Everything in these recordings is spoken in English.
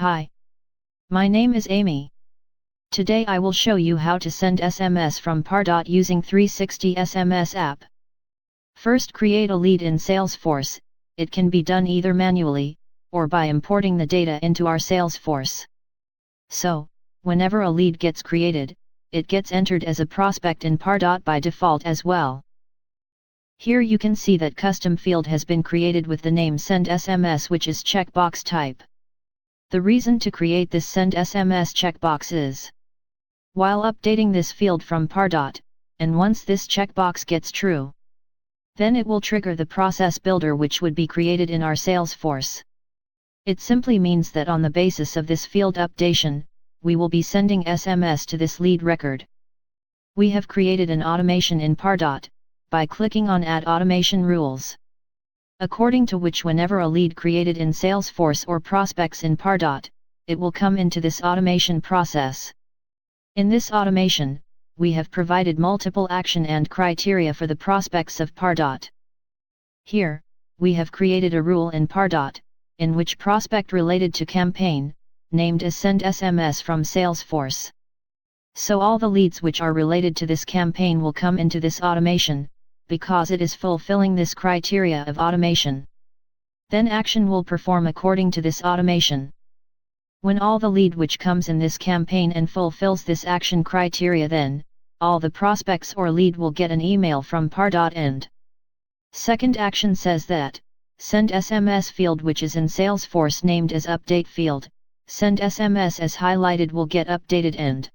Hi. My name is Amy. Today I will show you how to send SMS from Pardot using 360 SMS app. First, create a lead in Salesforce. It can be done either manually, or by importing the data into our Salesforce. So, whenever a lead gets created, it gets entered as a prospect in Pardot by default as well. Here you can see that custom field has been created with the name Send SMS, which is checkbox type. The reason to create this Send SMS checkbox is while updating this field from Pardot, and once this checkbox gets true, then it will trigger the process builder which would be created in our Salesforce. It simply means that on the basis of this field updation, we will be sending SMS to this lead record. We have created an automation in Pardot, by clicking on Add Automation Rules. According to which, whenever a lead created in Salesforce or prospects in Pardot, it will come into this automation process. In this automation, we have provided multiple action and criteria for the prospects of Pardot. Here, we have created a rule in Pardot, in which prospect related to campaign, named as Send SMS from Salesforce. So all the leads which are related to this campaign will come into this automation, because it is fulfilling this criteria of automation. Then action will perform according to this automation. When all the lead which comes in this campaign and fulfills this action criteria, then all the prospects or lead will get an email from Pardot. And second action says that Send SMS field which is in Salesforce named as Update field, Send SMS as highlighted will get updated, and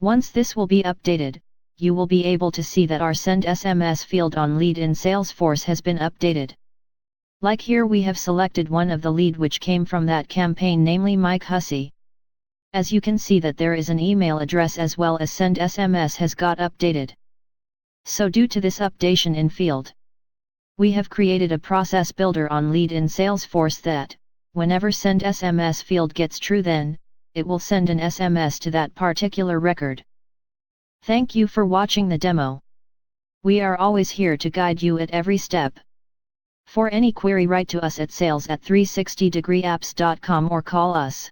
once this will be updated, you will be able to see that our Send SMS field on lead in Salesforce has been updated. Like here, we have selected one of the lead which came from that campaign, namely Mike Hussey. As you can see that there is an email address as well as Send SMS has got updated. So due to this updation in field, we have created a process builder on lead in Salesforce that, whenever Send SMS field gets true, then it will send an SMS to that particular record. Thank you for watching the demo. We are always here to guide you at every step. For any query, write to us at sales@360degreeapps.com or call us.